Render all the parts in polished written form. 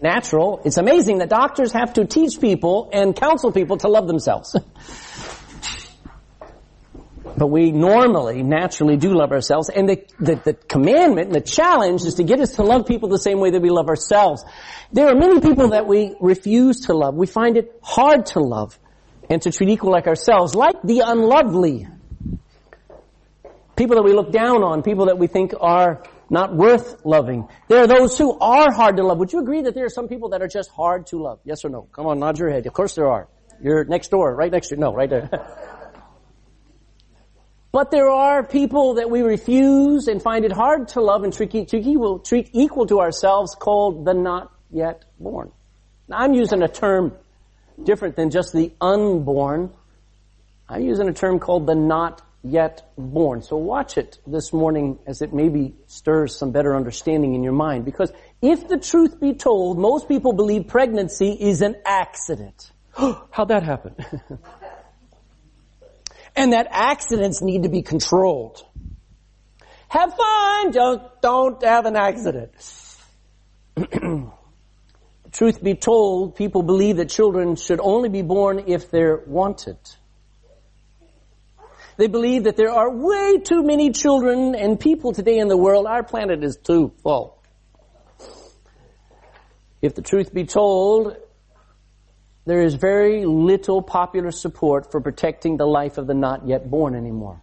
natural. It's amazing that doctors have to teach people and counsel people to love themselves. But we normally, naturally do love ourselves. And the commandment and the challenge is to get us to love people the same way that we love ourselves. There are many people that we refuse to love. We find it hard to love and to treat equal like ourselves, like the unlovely. People that we look down on, people that we think are not worth loving. There are those who are hard to love. Would you agree that there are some people that are just hard to love? Yes or no? Come on, nod your head. Of course there are. You're next door, right next to you. No, right there. But there are people that we refuse and find it hard to love and treat equal to ourselves, called the not yet born. Now, I'm using a term different than just the unborn. I'm using a term called the not yet born. So watch it this morning, as it maybe stirs some better understanding in your mind. Because if the truth be told, most people believe pregnancy is an accident. How'd that happen? And that accidents need to be controlled. Have fun, just don't have an accident. Truth be told, people believe that children should only be born if they're wanted. They believe that there are way too many children and people today in the world. Our planet is too full. If the truth be told, there is very little popular support for protecting the life of the not yet born anymore.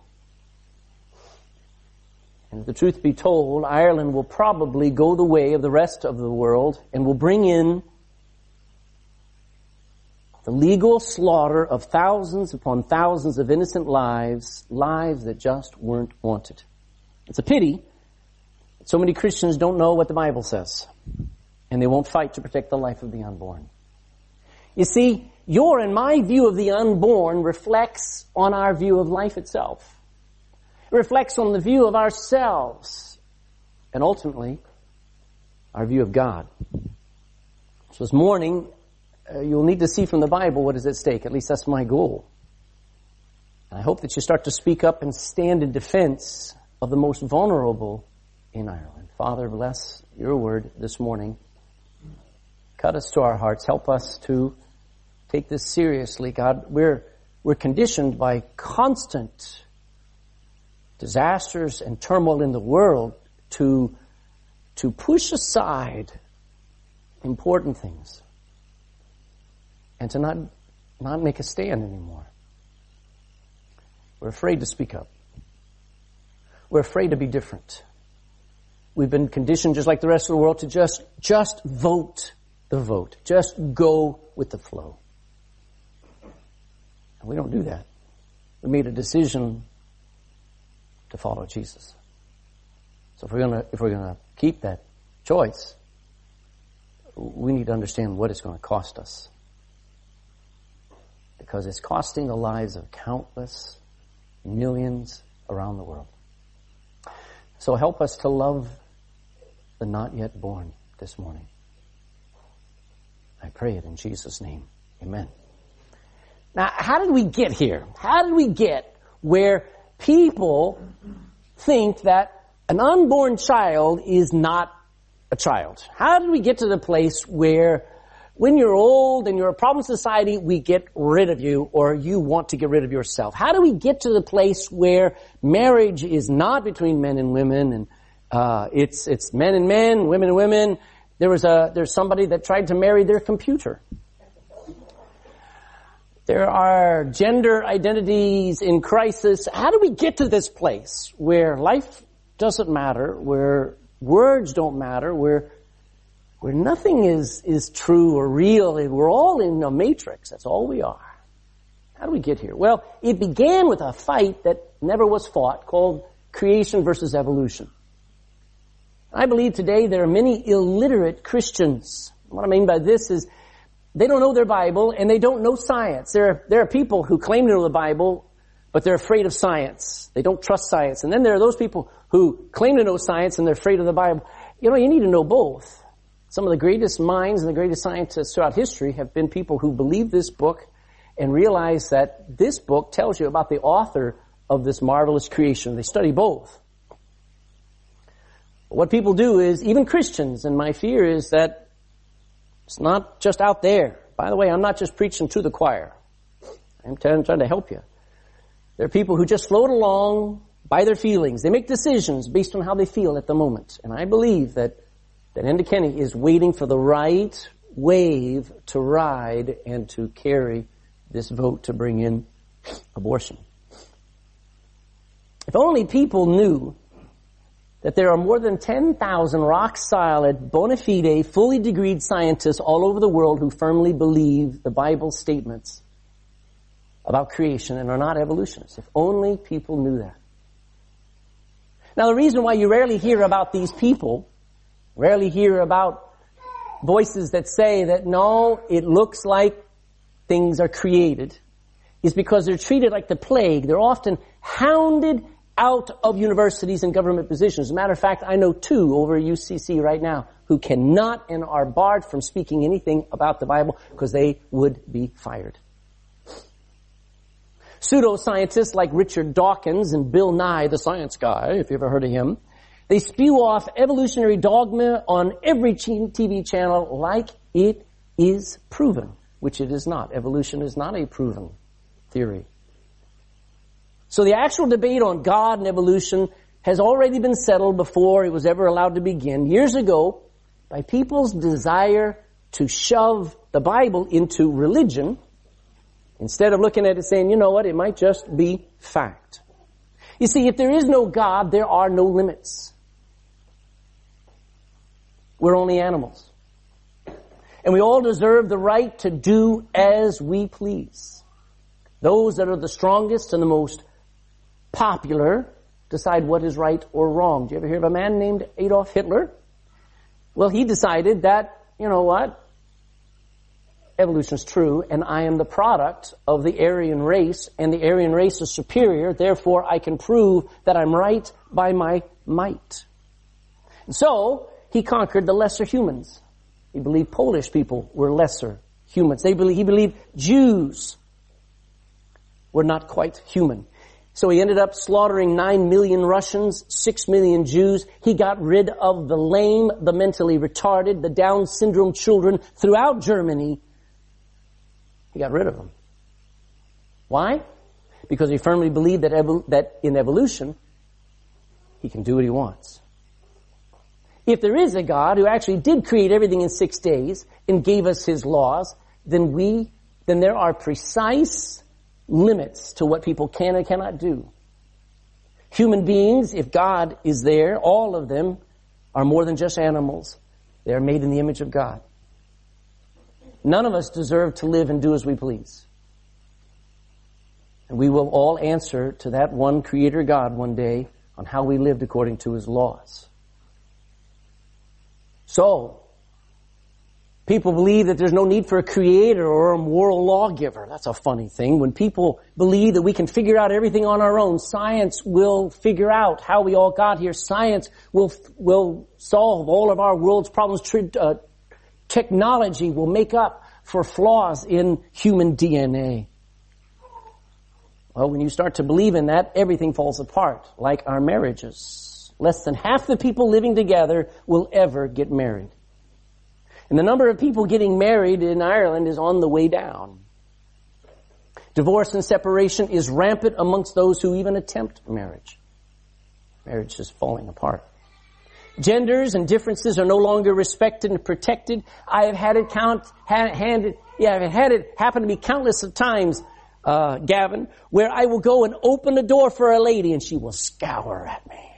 And if the truth be told, Ireland will probably go the way of the rest of the world and will bring in the legal slaughter of thousands upon thousands of innocent lives, lives that just weren't wanted. It's a pity that so many Christians don't know what the Bible says, and they won't fight to protect the life of the unborn. You see, your and my view of the unborn reflects on our view of life itself. It reflects on the view of ourselves, and ultimately, our view of God. So this morning, you'll need to see from the Bible what is at stake. At least that's my goal. And I hope that you start to speak up and stand in defense of the most vulnerable in Ireland. Father, bless your word this morning. Cut us to our hearts. Help us to take this seriously, God. We're conditioned by constant disasters and turmoil in the world to push aside important things and to not make a stand anymore. We're afraid to speak up. We're afraid to be different. We've been conditioned, just like the rest of the world, to just vote the vote. Just go with the flow. And we don't do that. We made a decision to follow Jesus. So if we're gonna keep that choice, we need to understand what it's going to cost us. Because it's costing the lives of countless millions around the world. So help us to love the not yet born this morning. I pray it in Jesus' name. Amen. Now, how did we get here? How did we get where people think that an unborn child is not a child? How did we get to the place where, when you're old and you're a problem society, we get rid of you, or you want to get rid of yourself? How do we get to the place where marriage is not between men and women, and it's men and men, women and women? There's somebody that tried to marry their computer. There are gender identities in crisis. How do we get to this place where life doesn't matter, where words don't matter, where nothing is true or real, and we're all in a matrix? That's all we are. How do we get here? Well, it began with a fight that never was fought, called creation versus evolution. I believe today there are many illiterate Christians. What I mean by this is they don't know their Bible and they don't know science. There are people who claim to know the Bible, but they're afraid of science. They don't trust science. And then there are those people who claim to know science and they're afraid of the Bible. You know, you need to know both. Some of the greatest minds and the greatest scientists throughout history have been people who believe this book and realize that this book tells you about the author of this marvelous creation. They study both. What people do is, even Christians, and my fear is that It's not just out there. By the way, I'm not just preaching to the choir. I'm trying to help you. There are people who just float along by their feelings. They make decisions based on how they feel at the moment. And I believe that Enda Kenny is waiting for the right wave to ride and to carry this vote to bring in abortion. If only people knew that there are more than 10,000 rock-solid, bona fide, fully degreed scientists all over the world who firmly believe the Bible's statements about creation and are not evolutionists. If only people knew that. Now, the reason why you rarely hear about these people, rarely hear about voices that say that, no, it looks like things are created, is because they're treated like the plague. They're often hounded out of universities and government positions. As a matter of fact, I know two over at UCC right now who cannot and are barred from speaking anything about the Bible because they would be fired. Pseudoscientists like Richard Dawkins and Bill Nye, the science guy, if you ever heard of him, they spew off evolutionary dogma on every TV channel like it is proven, which it is not. Evolution is not a proven theory. So the actual debate on God and evolution has already been settled before it was ever allowed to begin years ago by people's desire to shove the Bible into religion instead of looking at it saying, you know what, it might just be fact. You see, if there is no God, there are no limits. We're only animals. And we all deserve the right to do as we please. Those that are the strongest and the most popular decide what is right or wrong. Do you ever hear of a man named Adolf Hitler? Well, he decided that, you know what? Evolution is true, and I am the product of the Aryan race, and the Aryan race is superior, therefore I can prove that I'm right by my might. And so, he conquered the lesser humans. He believed Polish people were lesser humans. He believed Jews were not quite human. So he ended up slaughtering 9 million Russians, 6 million Jews. He got rid of the lame, the mentally retarded, the Down syndrome children throughout Germany. He got rid of them. Why? Because he firmly believed that in evolution, he can do what he wants. If there is a God who actually did create everything in 6 days and gave us his laws, then there are precise limits to what people can and cannot do. Human beings, if God is there, all of them are more than just animals. They are made in the image of God. None of us deserve to live and do as we please. And we will all answer to that one Creator God one day on how we lived according to his laws. So, people believe that there's no need for a creator or a moral lawgiver. That's a funny thing. When people believe that we can figure out everything on our own, science will figure out how we all got here. Science will solve all of our world's problems. Technology will make up for flaws in human DNA. Well, when you start to believe in that, everything falls apart, like our marriages. Less than half the people living together will ever get married. And the number of people getting married in Ireland is on the way down. Divorce and separation is rampant amongst those who even attempt marriage. Marriage is falling apart. Genders and differences are no longer respected and protected. I have had it happen to me countless of times, Gavin, where I will go and open the door for a lady and she will scowl at me.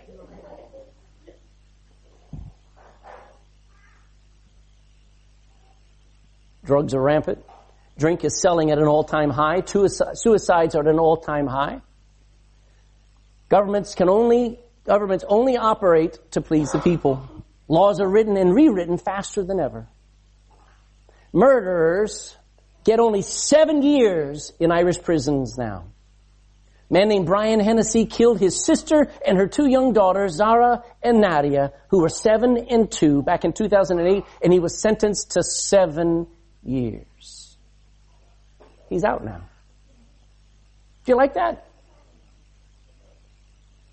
Drugs are rampant. Drink is selling at an all-time high. Suicides are at an all-time high. Governments only operate to please the people. Laws are written and rewritten faster than ever. Murderers get only 7 years in Irish prisons now. A man named Brian Hennessy killed his sister and her two young daughters, Zara and Nadia, who were 7 and 2 back in 2008, and he was sentenced to 7 years. He's out now. Do you like that?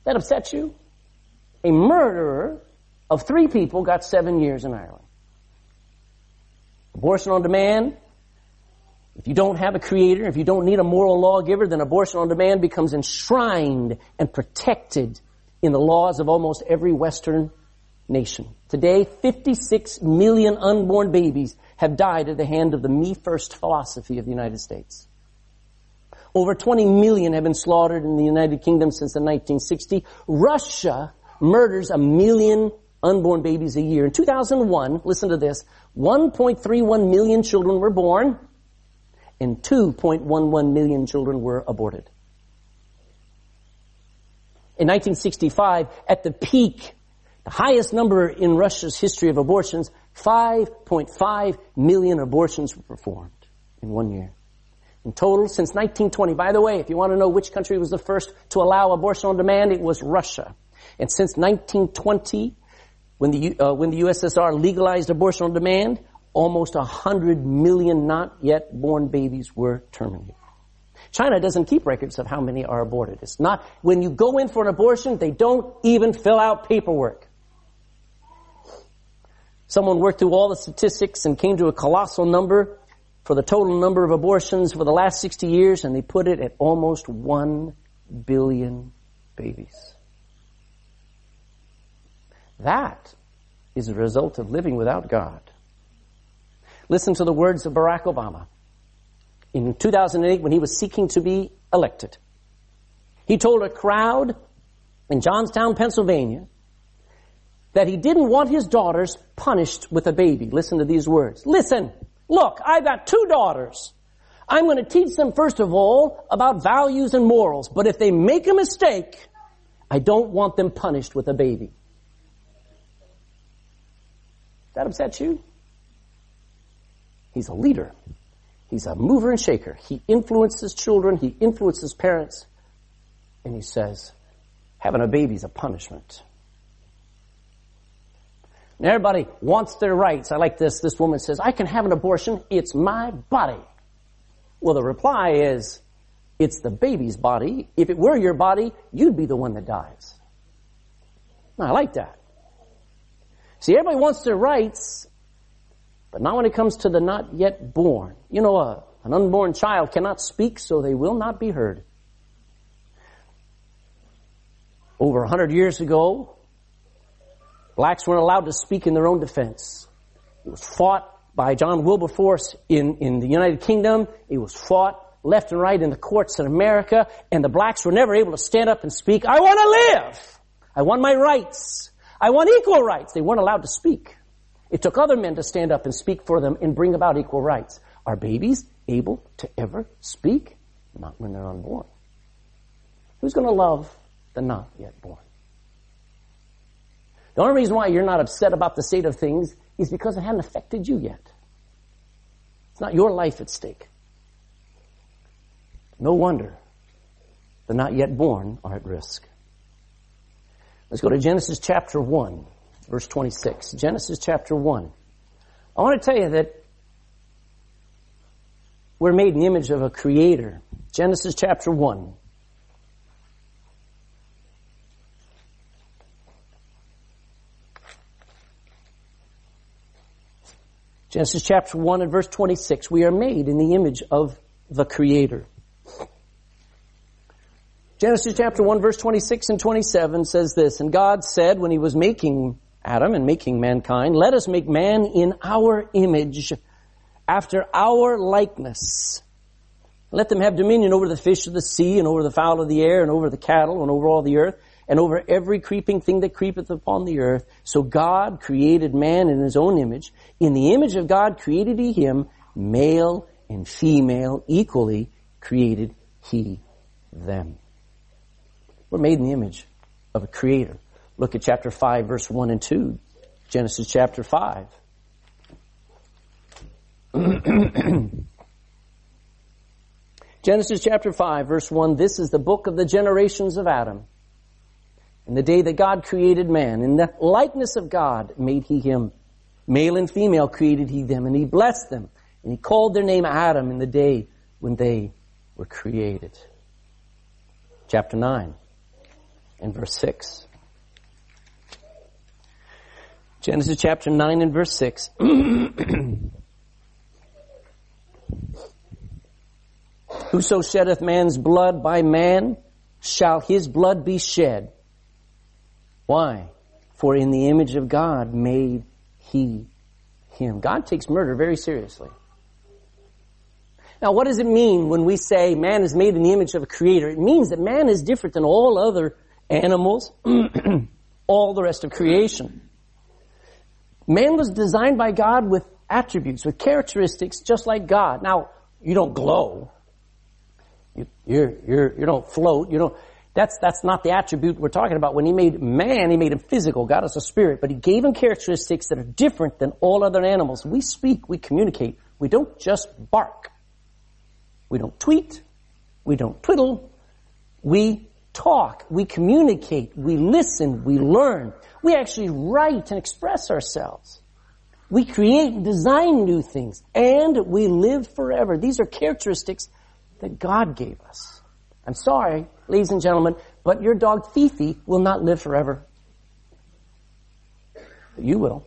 That upsets you? A murderer of 3 people got 7 years in Ireland. Abortion on demand. If you don't have a creator, if you don't need a moral lawgiver, then abortion on demand becomes enshrined and protected in the laws of almost every Western nation. Today, 56 million unborn babies have died at the hand of the me-first philosophy of the United States. Over 20 million have been slaughtered in the United Kingdom since 1960. Russia murders 1 million unborn babies a year. In 2001, listen to this, 1.31 million children were born, and 2.11 million children were aborted. In 1965, at the peak, the highest number in Russia's history of abortions, 5.5 million abortions were performed in 1 year. In total, since 1920, by the way, if you want to know which country was the first to allow abortion on demand, it was Russia. And since 1920, when the USSR legalized abortion on demand, almost 100 million not yet born babies were terminated. China doesn't keep records of how many are aborted. It's not, when you go in for an abortion, they don't even fill out paperwork. Someone worked through all the statistics and came to a colossal number for the total number of abortions for the last 60 years, and they put it at almost 1 billion babies. That is a result of living without God. Listen to the words of Barack Obama. In 2008, when he was seeking to be elected, he told a crowd in Johnstown, Pennsylvania, that he didn't want his daughters punished with a baby. Listen to these words. Listen, look, I've got 2 daughters. I'm going to teach them, first of all, about values and morals. But if they make a mistake, I don't want them punished with a baby. That upsets you? He's a leader. He's a mover and shaker. He influences children. He influences parents. And he says, having a baby is a punishment. And everybody wants their rights. I like this. This woman says, I can have an abortion. It's my body. Well, the reply is, it's the baby's body. If it were your body, you'd be the one that dies. Now, I like that. See, everybody wants their rights, but not when it comes to the not yet born. You know, an unborn child cannot speak, so they will not be heard. Over 100 years ago, blacks weren't allowed to speak in their own defense. It was fought by John Wilberforce in the United Kingdom. It was fought left and right in the courts in America, and the blacks were never able to stand up and speak, I want to live! I want my rights! I want equal rights! They weren't allowed to speak. It took other men to stand up and speak for them and bring about equal rights. Are babies able to ever speak? Not when they're unborn. Who's going to love the not yet born? The only reason why you're not upset about the state of things is because it hadn't affected you yet. It's not your life at stake. No wonder the not yet born are at risk. Let's go to Genesis chapter 1. Verse 26, Genesis chapter 1. I want to tell you that we're made in the image of a creator. Genesis chapter 1. Genesis chapter 1 and verse 26. We are made in the image of the creator. Genesis chapter 1, verse 26 and 27 says this, and God said when he was making Adam and making mankind, let us make man in our image, after our likeness. Let them have dominion over the fish of the sea, and over the fowl of the air, and over the cattle, and over all the earth, and over every creeping thing that creepeth upon the earth. So God created man in his own image. In the image of God created he him, male and female equally created he them. We're made in the image of a creator. Look at chapter 5, verse 1 and 2. Genesis chapter 5. Genesis chapter 5, verse 1. This is the book of the generations of Adam. In the day that God created man, in the likeness of God made he him. Male and female created he them, and he blessed them. And he called their name Adam in the day when they were created. Chapter 9 and verse 6. Genesis chapter 9 and verse 6. Whoso sheddeth man's blood, by man shall his blood be shed. Why? For in the image of God made he him. God takes murder very seriously. Now, what does it mean when we say man is made in the image of a creator? It means that man is different than all other animals, all the rest of creation. Man was designed by God with attributes, with characteristics just like God. Now, you don't glow. You don't float. You don't. That's not the attribute we're talking about. When he made man, he made him physical. God is a spirit. But he gave him characteristics that are different than all other animals. We speak. We communicate. We don't just bark. We don't tweet, we don't twiddle, we talk, we communicate, we listen, we learn. We actually write and express ourselves. We create and design new things, and we live forever. These are characteristics that God gave us. I'm sorry, ladies and gentlemen, but your dog Fifi will not live forever. But you will.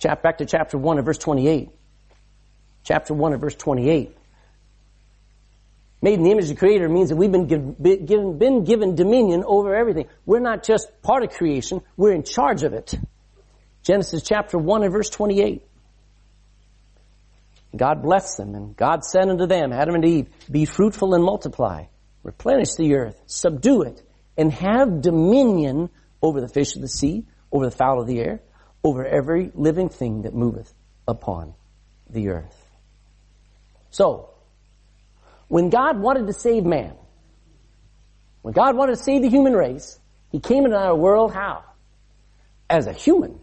Back to chapter 1 and verse 28. Chapter 1 and verse 28. Made in the image of the Creator means that we've been given dominion over everything. We're not just part of creation, we're in charge of it. Genesis chapter 1 and verse 28. God blessed them, and God said unto them, Adam and Eve, be fruitful and multiply, replenish the earth, subdue it, and have dominion over the fish of the sea, over the fowl of the air, over every living thing that moveth upon the earth. So, when God wanted to save man, when God wanted to save the human race, he came into our world how? As a human.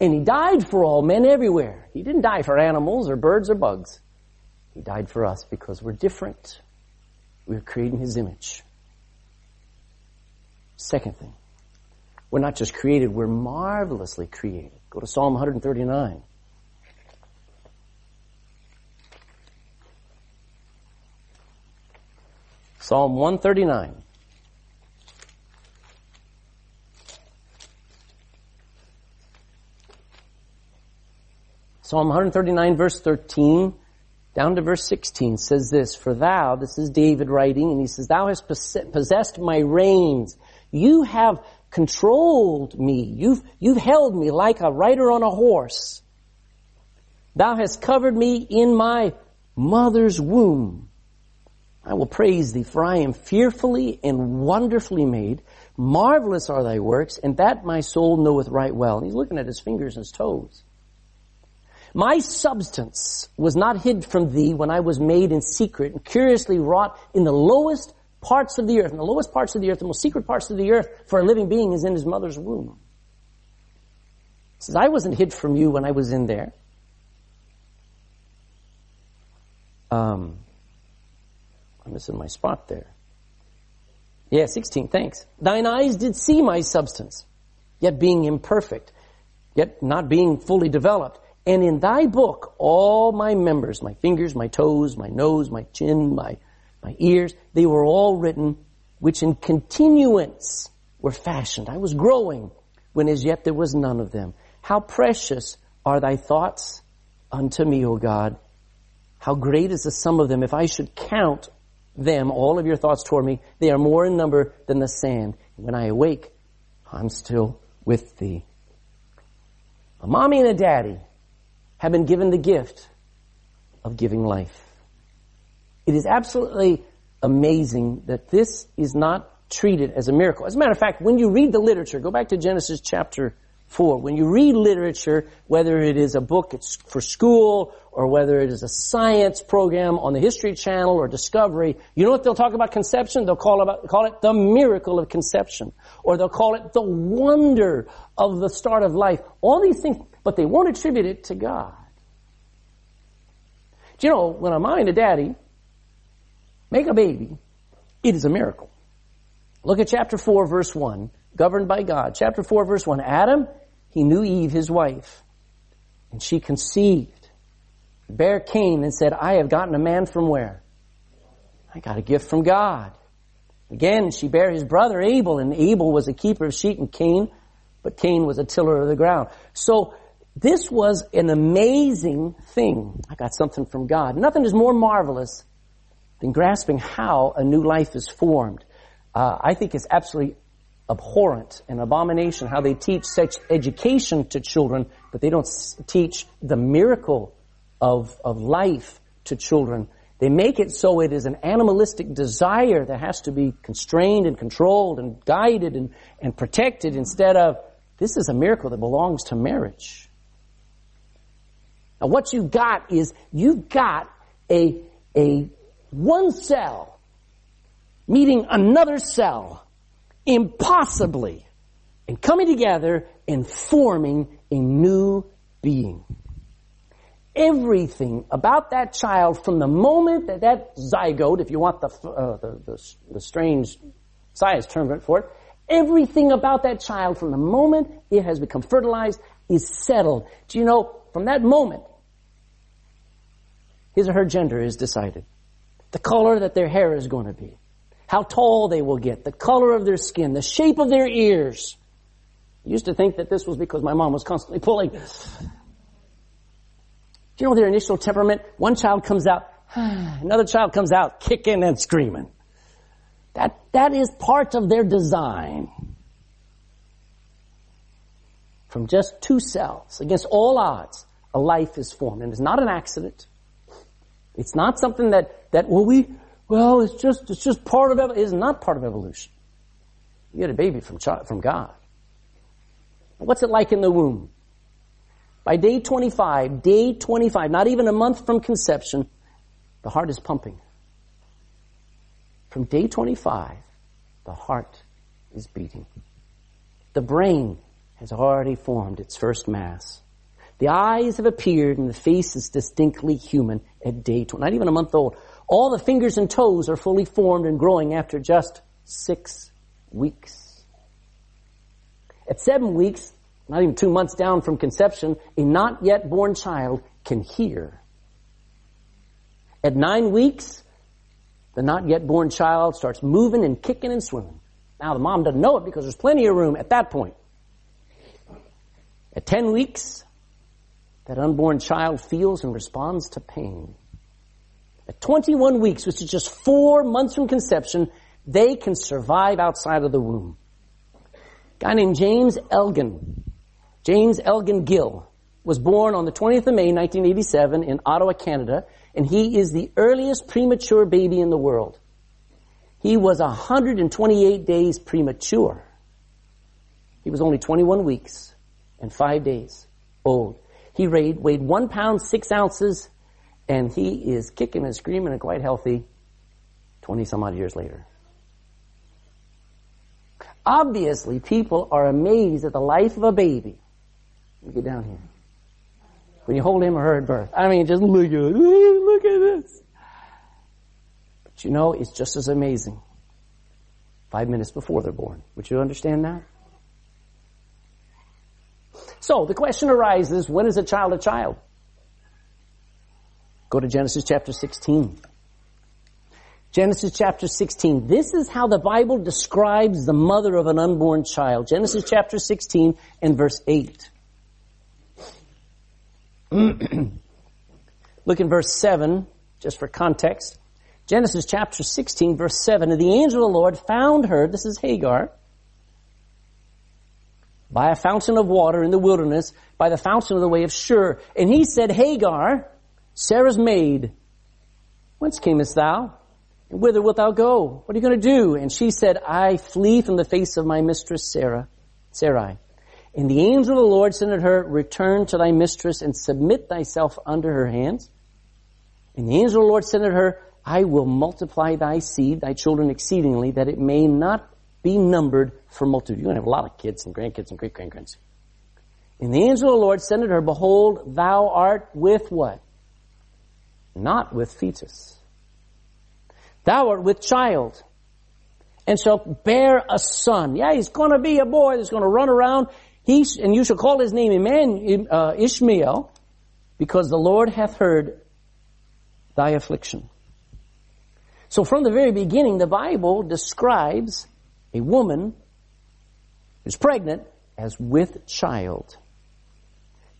And he died for all men everywhere. He didn't die for animals or birds or bugs. He died for us because we're different. We're created in his image. Second thing, we're not just created, we're marvelously created. Go to Psalm 139. Psalm 139. Psalm 139, verse 13, down to verse 16, says this, for thou, this is David writing, and he says, thou hast possessed my reins. You have controlled me. You've held me like a rider on a horse. Thou hast covered me in my mother's womb. I will praise thee, for I am fearfully and wonderfully made. Marvelous are thy works, and that my soul knoweth right well. And he's looking at his fingers and his toes. My substance was not hid from thee when I was made in secret and curiously wrought in the lowest parts of the earth. And the lowest parts of the earth, the most secret parts of the earth for a living being is in his mother's womb. He says, I wasn't hid from you when I was in there. I'm missing my spot there. Yeah, 16, thanks. Thine eyes did see my substance, yet being imperfect, yet not being fully developed. And in thy book, all my members, my fingers, my toes, my nose, my chin, my ears, they were all written, which in continuance were fashioned. I was growing when as yet there was none of them. How precious are thy thoughts unto me, O God. How great is the sum of them. If I should count them, all of your thoughts toward me, they are more in number than the sand. When I awake, I'm still with thee. A mommy and a daddy have been given the gift of giving life. It is absolutely amazing that this is not treated as a miracle. As a matter of fact, when you read the literature, go back to Genesis chapter 4. When you read literature, whether it is a book for school or whether it is a science program on the History Channel or Discovery, you know what they'll talk about conception? They'll call it the miracle of conception, or they'll call it the wonder of the start of life. All these things, but they won't attribute it to God. Do you know, when a mommy and a daddy make a baby, it is a miracle. Look at chapter 4, verse 1, governed by God. Chapter 4, verse 1, Adam, he knew Eve, his wife, and she conceived. Bear Cain and said, I have gotten a man from where? I got a gift from God. Again, she bare his brother Abel, and Abel was a keeper of sheep, and Cain, but Cain was a tiller of the ground. So This was an amazing thing. I got something from God. Nothing is more marvelous than grasping how a new life is formed. I think it's absolutely abhorrent and abomination how they teach such education to children, but they don't teach the miracle of life to children. They make it so it is an animalistic desire that has to be constrained and controlled and guided and protected, instead of, this is a miracle that belongs to marriage. Now what you got is, you've got a one cell meeting another cell impossibly and coming together and forming a new being. Everything about that child from the moment that that zygote, if you want the strange science term for it, everything about that child from the moment it has become fertilized is settled. Do you know, from that moment, his or her gender is decided. The color that their hair is going to be, how tall they will get, the color of their skin, the shape of their ears. I used to think that this was because my mom was constantly pulling. Do you know their initial temperament? One child comes out, another child comes out kicking and screaming. That is part of their design. From just two cells, against all odds, a life is formed. And it's not an accident. It's not something it's just part of, it is not part of evolution. You get a baby from God. What's it like in the womb? By day 25, not even a month from conception, the heart is pumping. From day 25, the heart is beating. The brain has already formed its first mass. The eyes have appeared and the face is distinctly human at day 20, not even a month old. All the fingers and toes are fully formed and growing after just 6 weeks. At 7 weeks, not even 2 months down from conception, a not yet born child can hear. At 9 weeks, the not yet born child starts moving and kicking and swimming. Now the mom doesn't know it because there's plenty of room at that point. At 10 weeks, that unborn child feels and responds to pain. At 21 weeks, which is just 4 months from conception, they can survive outside of the womb. A guy named James Elgin Gill, was born on the 20th of May, 1987 in Ottawa, Canada, and he is the earliest premature baby in the world. He was 128 days premature. He was only 21 weeks and 5 days old. He weighed 1 pound, 6 ounces, and he is kicking and screaming and quite healthy 20-some-odd years later. Obviously, people are amazed at the life of a baby. Let me get down here. When you hold him or her at birth. I mean, just look at this. But you know, it's just as amazing 5 minutes before they're born. Would you understand that? So, the question arises, when is a child a child? Go to Genesis chapter 16. Genesis chapter 16. This is how the Bible describes the mother of an unborn child. Genesis chapter 16 and verse 8. Look in verse 7, just for context. Genesis chapter 16, verse 7. And the angel of the Lord found her, this is Hagar, by a fountain of water in the wilderness, by the fountain of the way of Shur. And he said, Hagar, Sarah's maid, whence camest thou? And whither wilt thou go? What are you going to do? And she said, I flee from the face of my mistress Sarai. And the angel of the Lord said unto her, return to thy mistress and submit thyself under her hands. And the angel of the Lord said unto her, I will multiply thy seed, thy children exceedingly, that it may not be numbered for multitude. You're going to have a lot of kids and grandkids and great-grandkids. And the angel of the Lord said unto her, behold, thou art with what? Not with fetus. Thou art with child, and shalt bear a son. Yeah, he's going to be a boy that's going to run around. And you shall call his name Ishmael, because the Lord hath heard thy affliction. So from the very beginning, the Bible describes a woman who's pregnant as with child.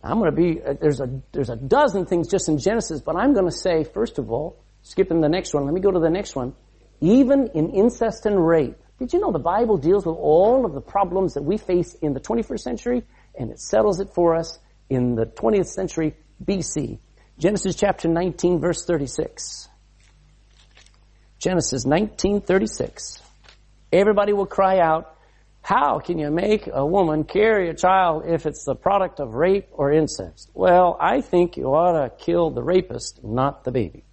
I'm going to be, there's a dozen things just in Genesis, but I'm going to say, first of all, skipping the next one, let me go to the next one. Even in incest and rape. Did you know the Bible deals with all of the problems that we face in the 21st century, and it settles it for us in the 20th century BC? Genesis chapter 19, verse 36. Genesis 19:36. Everybody will cry out, how can you make a woman carry a child if it's the product of rape or incest? Well, I think you ought to kill the rapist, not the baby.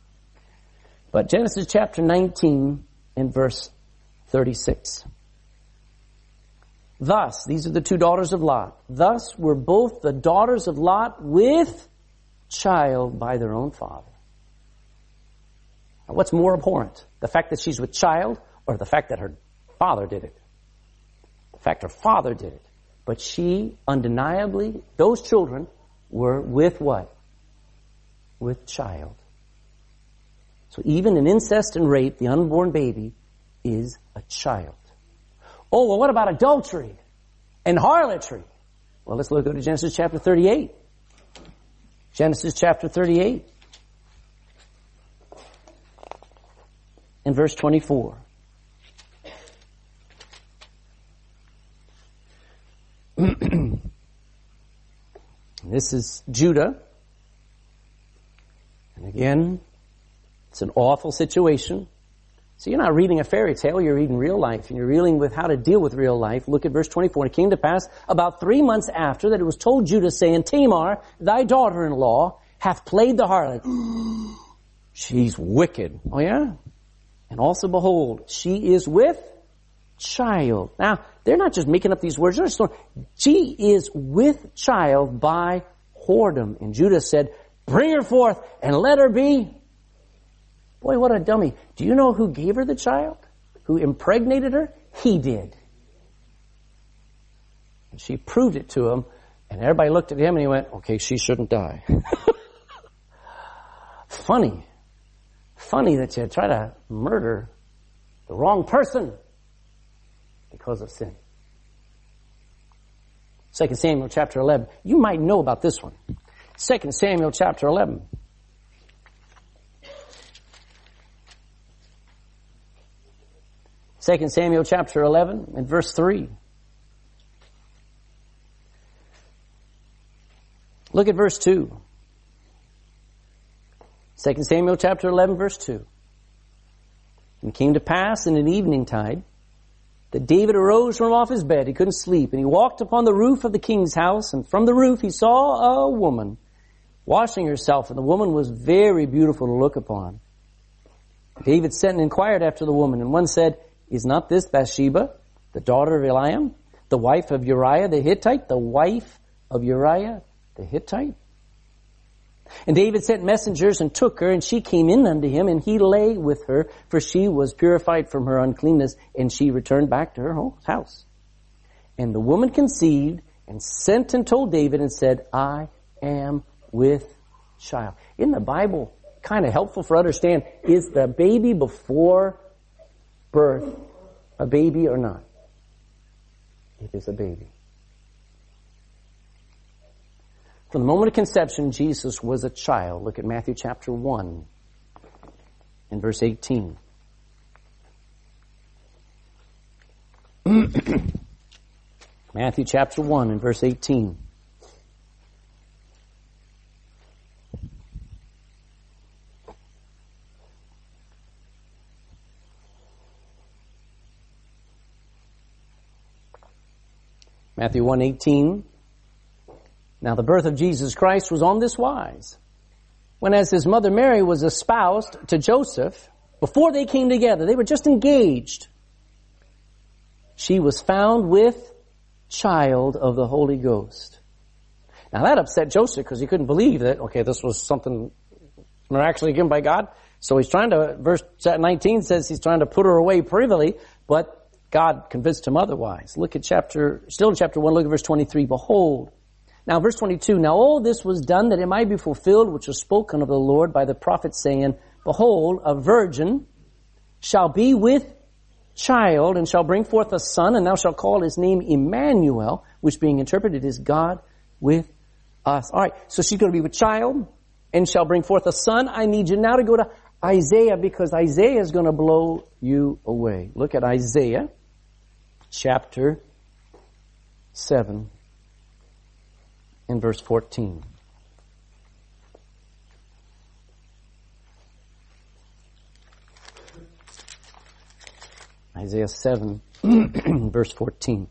But Genesis chapter 19 and verse 36. Thus, these are the two daughters of Lot. Thus were both the daughters of Lot with child by their own father. Now, what's more abhorrent? The fact that she's with child or the fact that her father did it? The fact her father did it. But she undeniably, those children were with what? With child. So even in incest and rape, the unborn baby is a child. Oh, well, what about adultery and harlotry? Well, let's look at Genesis chapter 38. Genesis chapter 38 and verse 24. This is Judah. And again, it's an awful situation. So you're not reading a fairy tale, you're reading real life, and you're reeling with how to deal with real life. Look at verse 24. And it came to pass about 3 months after that it was told Judah, saying, Tamar, thy daughter-in-law, hath played the harlot. She's wicked. Oh yeah? And also behold, she is with child. Now, they're not just making up these words. She is with child by whoredom. And Judah said, bring her forth and let her be. Boy, what a dummy. Do you know who gave her the child? Who impregnated her? He did. And she proved it to him, and everybody looked at him and he went, okay, she shouldn't die. Funny. Funny that you try to murder the wrong person because of sin. 2 Samuel chapter 11. You might know about this one. 2 Samuel chapter 11. Second Samuel chapter 11 and verse 3. Look at verse 2. 2 Samuel chapter 11 verse 2. And it came to pass in an evening tide that David arose from off his bed. He couldn't sleep. And he walked upon the roof of the king's house. And from the roof he saw a woman washing herself. And the woman was very beautiful to look upon. David sent and inquired after the woman. And one said, is not this Bathsheba, the daughter of Eliam, the wife of Uriah the Hittite, the wife of Uriah the Hittite? And David sent messengers and took her, and she came in unto him, and he lay with her, for she was purified from her uncleanness, and she returned back to her house. And the woman conceived, and sent and told David, and said, I am with child. In the Bible, kind of helpful for understand, is the baby before birth a baby or not? It is a baby. From the moment of conception, Jesus was a child. Look at Matthew chapter 1 and verse 18. Matthew chapter 1 and verse 18. Matthew 1:18. Now the birth of Jesus Christ was on this wise. When as his mother Mary was espoused to Joseph, before they came together, they were just engaged, she was found with child of the Holy Ghost. Now that upset Joseph because he couldn't believe that, okay, this was something miraculously given by God. So he's trying to, verse 19 says he's trying to put her away privily, but God convinced him otherwise. Look at chapter 1, look at verse 23. Behold. Now verse 22. Now all this was done that it might be fulfilled, which was spoken of the Lord by the prophet, saying, behold, a virgin shall be with child, and shall bring forth a son, and thou shalt call his name Emmanuel, which being interpreted is God with us. All right, so she's going to be with child and shall bring forth a son. I need you now to go to Isaiah, because Isaiah is going to blow you away. Look at Isaiah chapter 7 and verse 14. Isaiah 7, verse 14.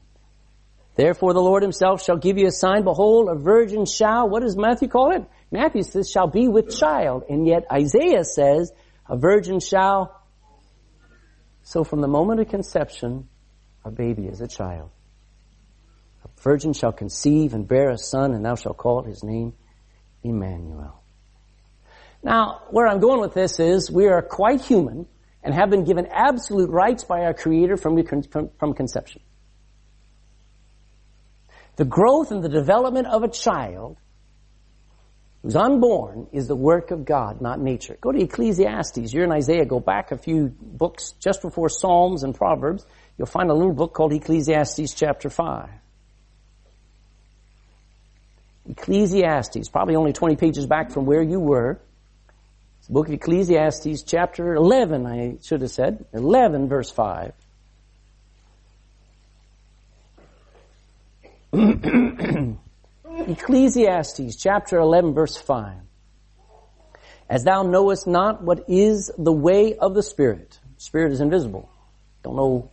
Therefore the Lord himself shall give you a sign. Behold, a virgin shall, what does Matthew call it? Matthew says, shall be with child. And yet Isaiah says, a virgin shall. So from the moment of conception, a baby is a child. A virgin shall conceive and bear a son, and thou shalt call his name Emmanuel. Now, where I'm going with this is, we are quite human and have been given absolute rights by our Creator from conception. The growth and the development of a child who's unborn is the work of God, not nature. Go to Ecclesiastes. You're in Isaiah. Go back a few books just before Psalms and Proverbs. You'll find a little book called Ecclesiastes chapter 5. Ecclesiastes, probably only 20 pages back from where you were. It's the book of Ecclesiastes chapter 11, I should have said. 11 verse 5. Ecclesiastes chapter 11 verse 5. As thou knowest not what is the way of the Spirit. Spirit is invisible. Don't know.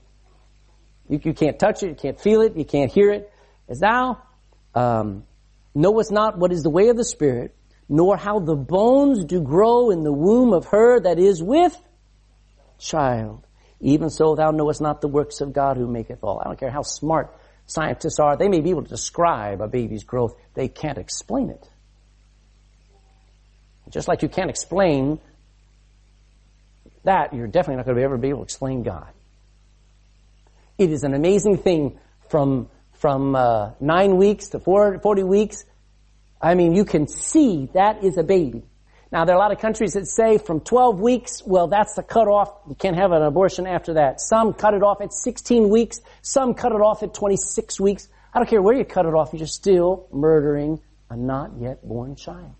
You can't touch it. You can't feel it. You can't hear it. As thou knowest not what is the way of the Spirit, nor how the bones do grow in the womb of her that is with child. Even so thou knowest not the works of God who maketh all. I don't care how smart scientists are. They may be able to describe a baby's growth. They can't explain it. Just like you can't explain that, you're definitely not going to ever be able to explain God. It is an amazing thing from 9 weeks to 40 weeks. I mean, you can see that is a baby. Now, there are a lot of countries that say from 12 weeks, well, that's the cutoff. You can't have an abortion after that. Some cut it off at 16 weeks. Some cut it off at 26 weeks. I don't care where you cut it off. You're still murdering a not yet born child.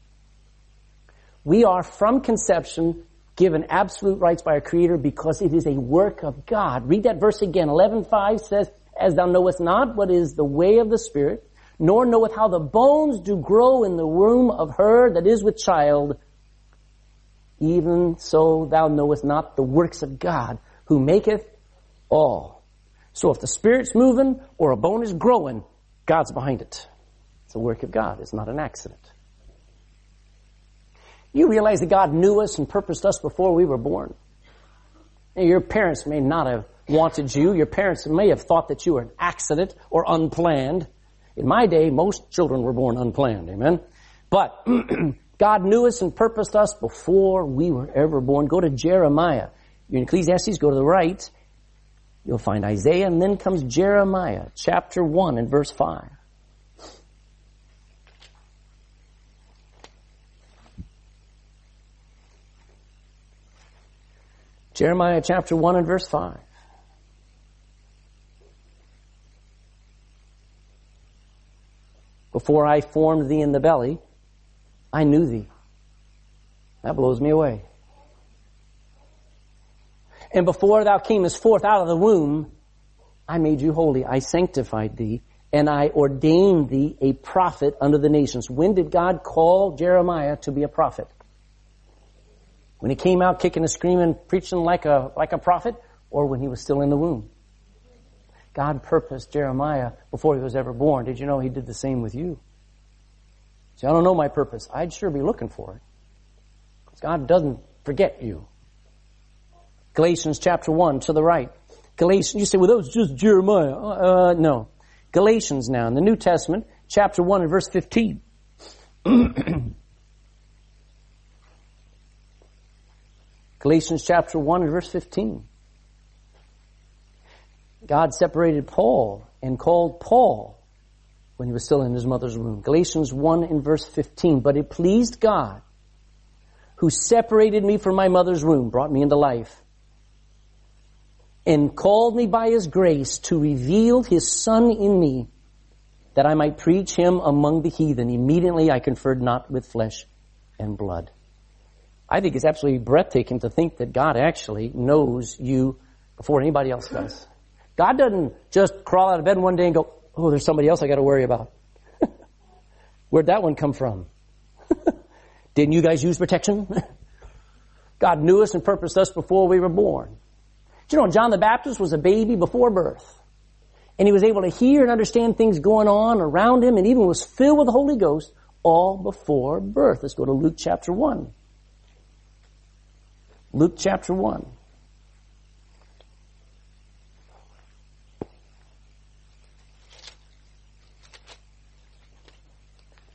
We are, from conception, given absolute rights by our Creator because it is a work of God. Read that verse again. 11:5 says, As thou knowest not what is the way of the Spirit, nor knoweth how the bones do grow in the womb of her that is with child, even so thou knowest not the works of God, who maketh all. So if the Spirit's moving or a bone is growing, God's behind it. It's a work of God. It's not an accident. You realize that God knew us and purposed us before we were born. And your parents may not have wanted you. Your parents may have thought that you were an accident or unplanned. In my day, most children were born unplanned. Amen? But God knew us and purposed us before we were ever born. Go to Jeremiah. You're in Ecclesiastes, go to the right. You'll find Isaiah, and then comes Jeremiah, chapter 1 and verse 5. Jeremiah, chapter 1 and verse 5. Before I formed thee in the belly, I knew thee. That blows me away. And before thou camest forth out of the womb, I made you holy. I sanctified thee, and I ordained thee a prophet unto the nations. When did God call Jeremiah to be a prophet? When he came out kicking and screaming, preaching like a prophet, or when he was still in the womb? God purposed Jeremiah before he was ever born. Did you know he did the same with you? See, I don't know my purpose. I'd sure be looking for it. Because God doesn't forget you. Galatians chapter 1, to the right. Galatians, you say, well, that was just Jeremiah. No. Galatians now, in the New Testament, chapter 1 and verse 15. Galatians chapter 1 and verse 15. God separated Paul and called Paul when he was still in his mother's womb. Galatians 1 and verse 15. But it pleased God, who separated me from my mother's womb, brought me into life, and called me by his grace to reveal his Son in me that I might preach him among the heathen. Immediately I conferred not with flesh and blood. I think it's absolutely breathtaking to think that God actually knows you before anybody else does. God doesn't just crawl out of bed one day and go, oh, there's somebody else I got to worry about. Where'd that one come from? Didn't you guys use protection? God knew us and purposed us before we were born. Do you know, John the Baptist was a baby before birth. And he was able to hear and understand things going on around him and even was filled with the Holy Ghost all before birth. Let's go to Luke chapter 1. Luke chapter 1.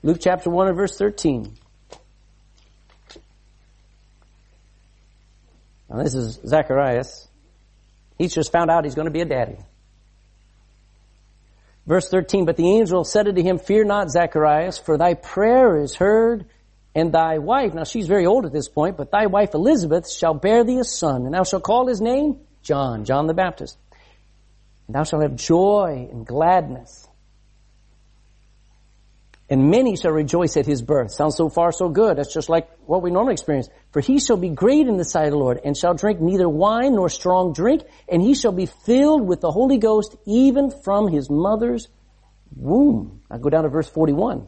Luke chapter 1 and verse 13. Now this is Zacharias. He's just found out he's going to be a daddy. Verse 13, but the angel said unto him, fear not, Zacharias, for thy prayer is heard, and thy wife, now she's very old at this point, but thy wife Elizabeth shall bear thee a son, and thou shalt call his name John, John the Baptist. And thou shalt have joy and gladness. And many shall rejoice at his birth. Sounds so far so good. That's just like what we normally experience. For he shall be great in the sight of the Lord, and shall drink neither wine nor strong drink, and he shall be filled with the Holy Ghost even from his mother's womb. I go down to verse 41.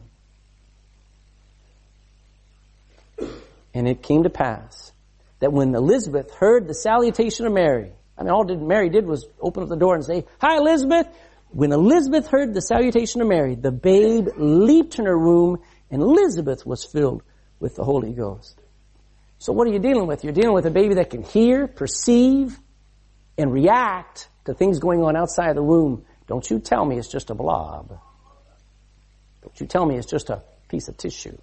And it came to pass that when Elizabeth heard the salutation of Mary, I mean, all Mary did was open up the door and say, hi, Elizabeth. When Elizabeth heard the salutation of Mary, the babe leaped in her womb, and Elizabeth was filled with the Holy Ghost. So what are you dealing with? You're dealing with a baby that can hear, perceive, and react to things going on outside the womb. Don't you tell me it's just a blob. Don't you tell me it's just a piece of tissue.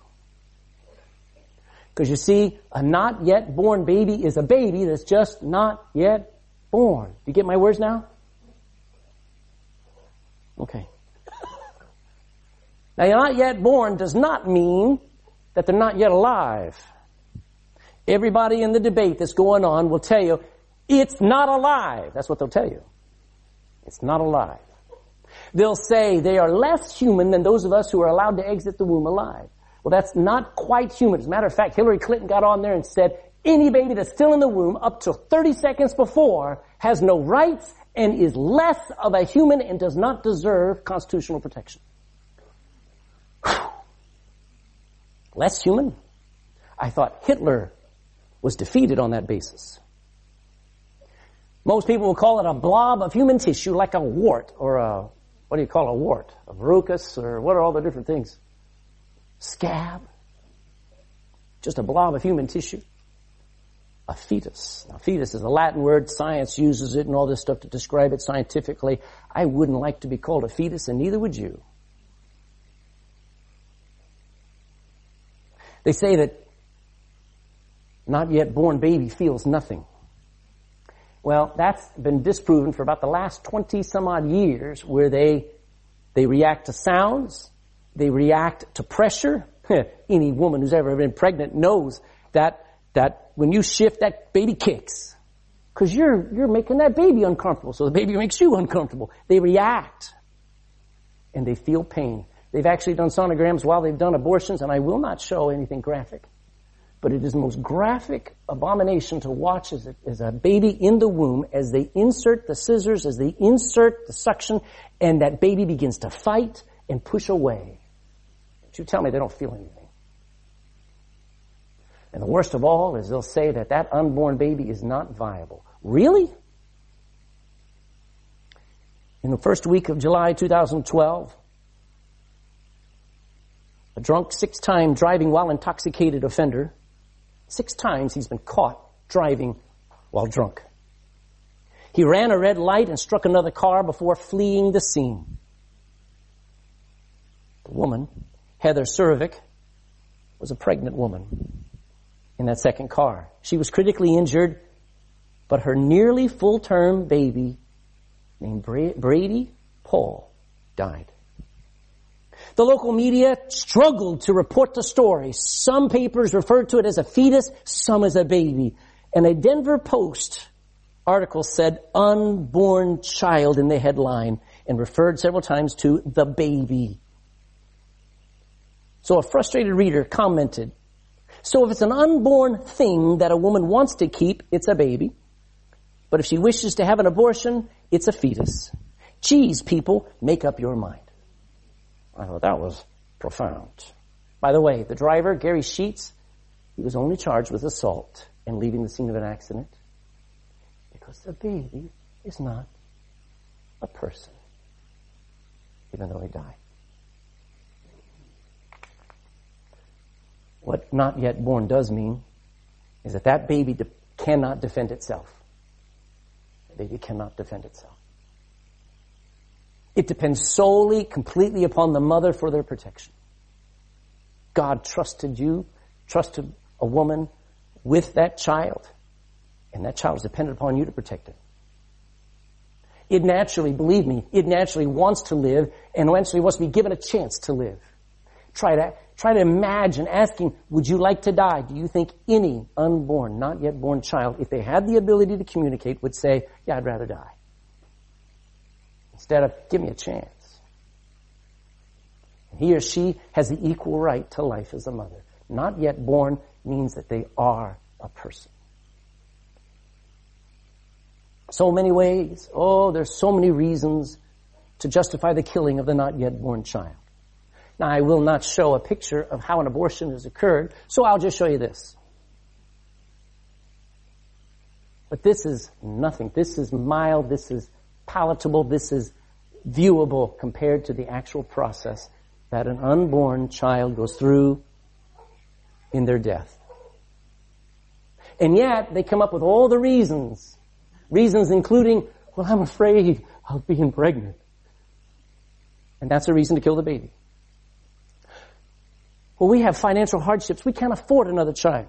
Because you see, a not yet born baby is a baby that's just not yet born. You get my words now? Okay. Now, you're not yet born does not mean that they're not yet alive. Everybody in the debate that's going on will tell you, it's not alive. That's what they'll tell you. It's not alive. They'll say they are less human than those of us who are allowed to exit the womb alive. Well, that's not quite human. As a matter of fact, Hillary Clinton got on there and said, any baby that's still in the womb up to 30 seconds before has no rights and is less of a human and does not deserve constitutional protection. Whew. Less human? I thought Hitler was defeated on that basis. Most people will call it a blob of human tissue, like a wart or a, what do you call a wart? A verrucous or what are all the different things? Scab? Just a blob of human tissue? A fetus. Now, fetus is a Latin word. Science uses it and all this stuff to describe it scientifically. I wouldn't like to be called a fetus, and neither would you. They say that not yet born baby feels nothing. Well, that's been disproven for about the last 20 some odd years where they react to sounds. They react to pressure. Any woman who's ever been pregnant knows that when you shift, that baby kicks. Because you're making that baby uncomfortable. So the baby makes you uncomfortable. They react. And they feel pain. They've actually done sonograms while they've done abortions, and I will not show anything graphic. But it is the most graphic abomination to watch as a baby in the womb, as they insert the scissors, as they insert the suction, and that baby begins to fight and push away. But you tell me they don't feel anything. And the worst of all is they'll say that unborn baby is not viable. Really? In the first week of July 2012, a drunk six-time driving while intoxicated offender, 6 times he's been caught driving while drunk. He ran a red light and struck another car before fleeing the scene. The woman, Heather Cervic, was a pregnant woman in that second car. She was critically injured, but her nearly full-term baby named Brady Paul died. The local media struggled to report the story. Some papers referred to it as a fetus, some as a baby. And a Denver Post article said, unborn child in the headline. and referred several times to the baby. So a frustrated reader commented, so if it's an unborn thing that a woman wants to keep, it's a baby. But if she wishes to have an abortion, it's a fetus. Geez, people, make up your mind. I thought that was profound. By the way, the driver, Gary Sheets, he was only charged with assault and leaving the scene of an accident because the baby is not a person, even though he died. What not yet born does mean is that that baby cannot defend itself. The baby cannot defend itself. It depends solely, completely upon the mother for their protection. God trusted you, trusted a woman with that child, and that child is dependent upon you to protect it. It naturally, believe me, it naturally wants to live and naturally wants to be given a chance to live. Try to imagine asking, would you like to die? Do you think any unborn, not yet born child, if they had the ability to communicate, would say, yeah, I'd rather die? Instead of, give me a chance. He or she has the equal right to life as a mother. Not yet born means that they are a person. So many ways, there's so many reasons to justify the killing of the not yet born child. Now, I will not show a picture of how an abortion has occurred, so I'll just show you this. But this is nothing. This is mild. This is palatable. This is viewable compared to the actual process that an unborn child goes through in their death. And yet, they come up with all the reasons. Reasons including, well, I'm afraid of being pregnant. And that's a reason to kill the baby. Well, we have financial hardships. We can't afford another child.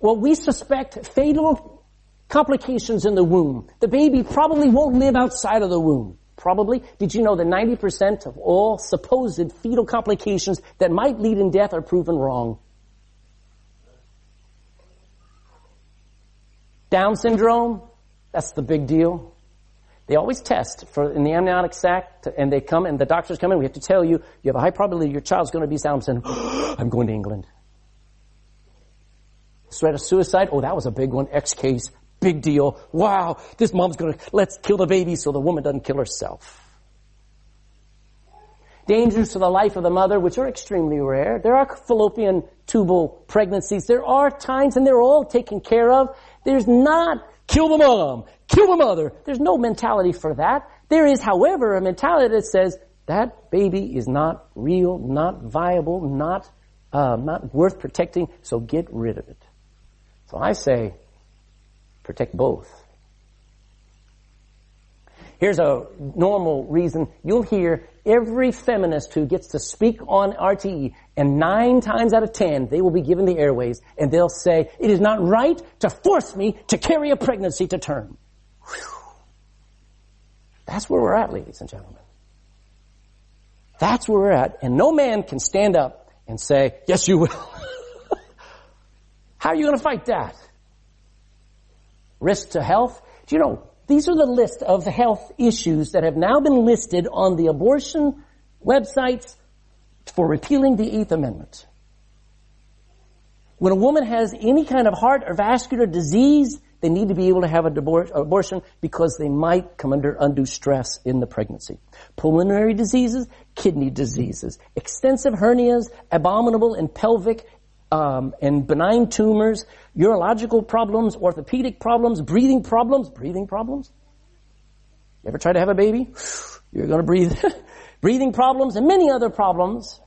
Well, we suspect fatal complications in the womb. The baby probably won't live outside of the womb. Probably. Did you know that 90% of all supposed fetal complications that might lead in death are proven wrong? Down syndrome, that's the big deal. They always test in the amniotic sac, and they come, and the doctors come in. We have to tell you, you have a high probability your child's going to be Down syndrome. I'm going to England. Threat of suicide. Oh, that was a big one. X case. Big deal. Wow, this mom's going to, let's kill the baby so the woman doesn't kill herself. Dangers to the life of the mother, which are extremely rare. There are fallopian tubal pregnancies. There are times, and they're all taken care of. There's not kill the mom, kill the mother. There's no mentality for that. There is, however, a mentality that says that baby is not real, not viable, not worth protecting, so get rid of it. So I say protect both. Here's a normal reason. You'll hear every feminist who gets to speak on RTE, and 9 times out of 10, they will be given the airwaves, and they'll say, it is not right to force me to carry a pregnancy to term. Whew. That's where we're at, ladies and gentlemen. That's where we're at, and no man can stand up and say, yes, you will. How are you going to fight that? Risk to health? Do you know, these are the list of health issues that have now been listed on the abortion websites for repealing the 8th Amendment. When a woman has any kind of heart or vascular disease, they need to be able to have an abortion because they might come under undue stress in the pregnancy. Pulmonary diseases, kidney diseases, extensive hernias, abdominal and pelvic and benign tumors, urological problems, orthopedic problems, breathing problems. You ever try to have a baby? You're going to breathe. Breathing problems and many other problems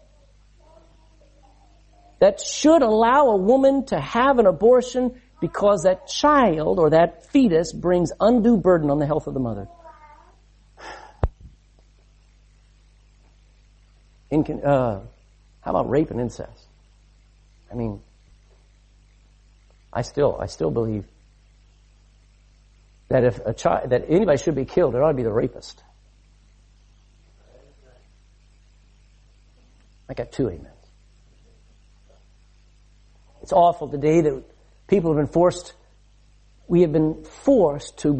that should allow a woman to have an abortion because that child or that fetus brings undue burden on the health of the mother. How about rape and incest? I mean, I still believe that if a child, that anybody should be killed, it ought to be the rapist. I got 2 amens. It's awful today that people have been forced we have been forced to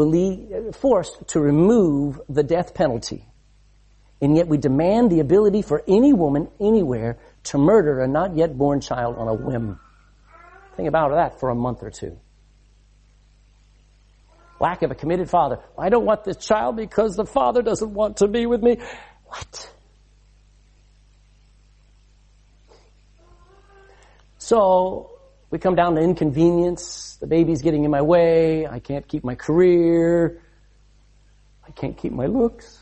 remove the death penalty. And yet we demand the ability for any woman anywhere to murder a not yet born child on a whim. Think about that for a month or two. Lack of a committed father. I don't want this child because the father doesn't want to be with me. What? So we come down to inconvenience. The baby's getting in my way. I can't keep my career. I can't keep my looks.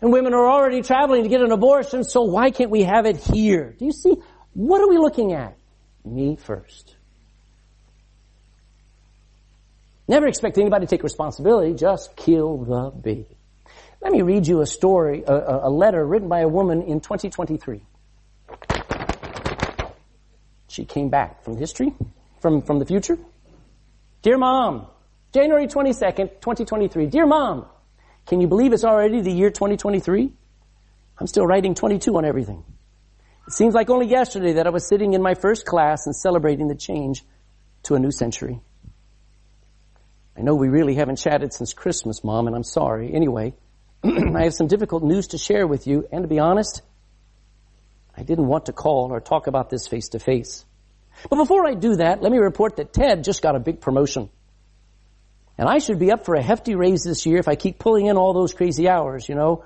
And women are already traveling to get an abortion, so why can't we have it here? Do you see? What are we looking at? Me first. Never expect anybody to take responsibility. Just kill the baby. Let me read you a story, a letter written by a woman in 2023. She came back from history, from the future. Dear Mom, January 22nd, 2023. Dear Mom, can you believe it's already the year 2023? I'm still writing 22 on everything. It seems like only yesterday that I was sitting in my first class and celebrating the change to a new century. I know we really haven't chatted since Christmas, Mom, and I'm sorry. Anyway, I have some difficult news to share with you, and to be honest, I didn't want to call or talk about this face to face. But before I do that, let me report that Ted just got a big promotion. And I should be up for a hefty raise this year if I keep pulling in all those crazy hours, you know.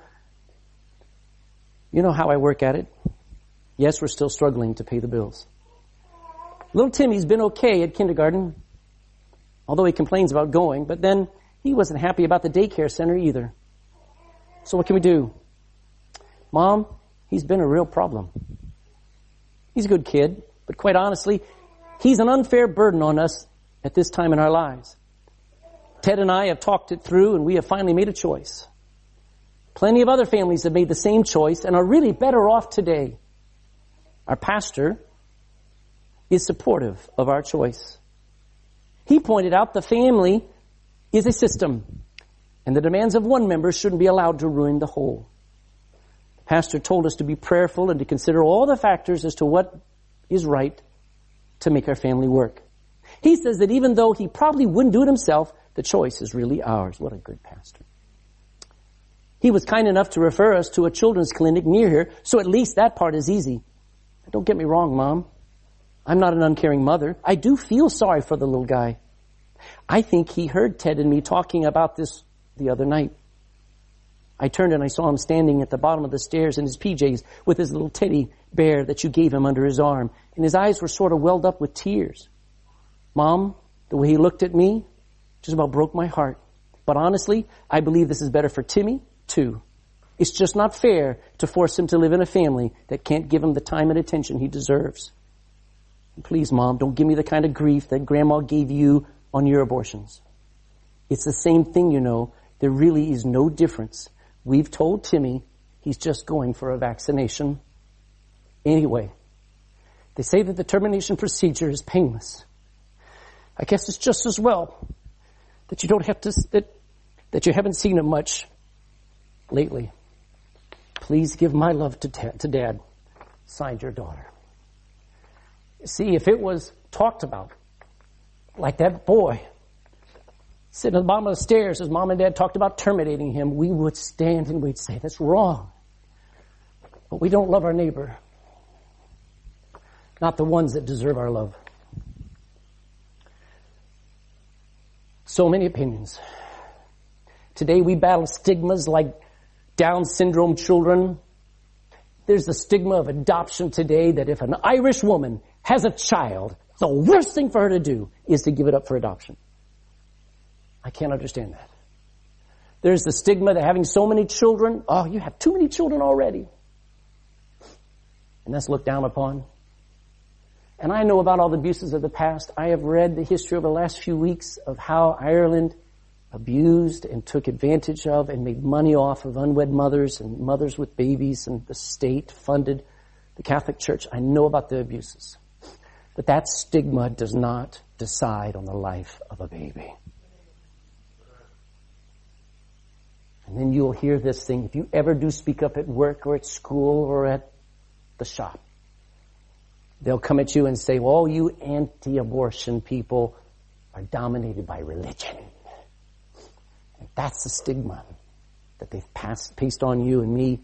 You know how I work at it. Yes, we're still struggling to pay the bills. Little Timmy's been okay at kindergarten, although he complains about going, but then he wasn't happy about the daycare center either. So what can we do? Mom, he's been a real problem. He's a good kid, but quite honestly, he's an unfair burden on us at this time in our lives. Ted and I have talked it through, and we have finally made a choice. Plenty of other families have made the same choice and are really better off today. Our pastor is supportive of our choice. He pointed out the family is a system, and the demands of one member shouldn't be allowed to ruin the whole. The pastor told us to be prayerful and to consider all the factors as to what is right to make our family work. He says that even though he probably wouldn't do it himself, the choice is really ours. What a good pastor. He was kind enough to refer us to a children's clinic near here, so at least that part is easy. Don't get me wrong, Mom. I'm not an uncaring mother. I do feel sorry for the little guy. I think he heard Ted and me talking about this the other night. I turned and I saw him standing at the bottom of the stairs in his PJs with his little teddy bear that you gave him under his arm, and his eyes were sort of welled up with tears. Mom, the way he looked at me just about broke my heart. But honestly, I believe this is better for Timmy, too. It's just not fair to force him to live in a family that can't give him the time and attention he deserves. And please, Mom, don't give me the kind of grief that Grandma gave you on your abortions. It's the same thing, you know. There really is no difference. We've told Timmy he's just going for a vaccination. Anyway, they say that the termination procedure is painless. I guess it's just as well that you don't have to, that you haven't seen him much lately. Please give my love to Dad. Signed, your daughter. See, if it was talked about, like that boy sitting at the bottom of the stairs as Mom and Dad talked about terminating him, we would stand and we'd say, that's wrong. But we don't love our neighbor. Not the ones that deserve our love. So many opinions. Today we battle stigmas like Down syndrome children. There's the stigma of adoption today that if an Irish woman has a child, the worst thing for her to do is to give it up for adoption. I can't understand that. There's the stigma that having so many children, oh, you have too many children already. And that's looked down upon. And I know about all the abuses of the past. I have read the history over the last few weeks of how Ireland abused and took advantage of and made money off of unwed mothers and mothers with babies, and the state funded the Catholic Church. I know about the abuses. But that stigma does not decide on the life of a baby. And then you'll hear this thing, if you ever do speak up at work or at school or at the shop, They'll come at you and say, well, you anti-abortion people are dominated by religion. And that's the stigma that they've pasted on you and me,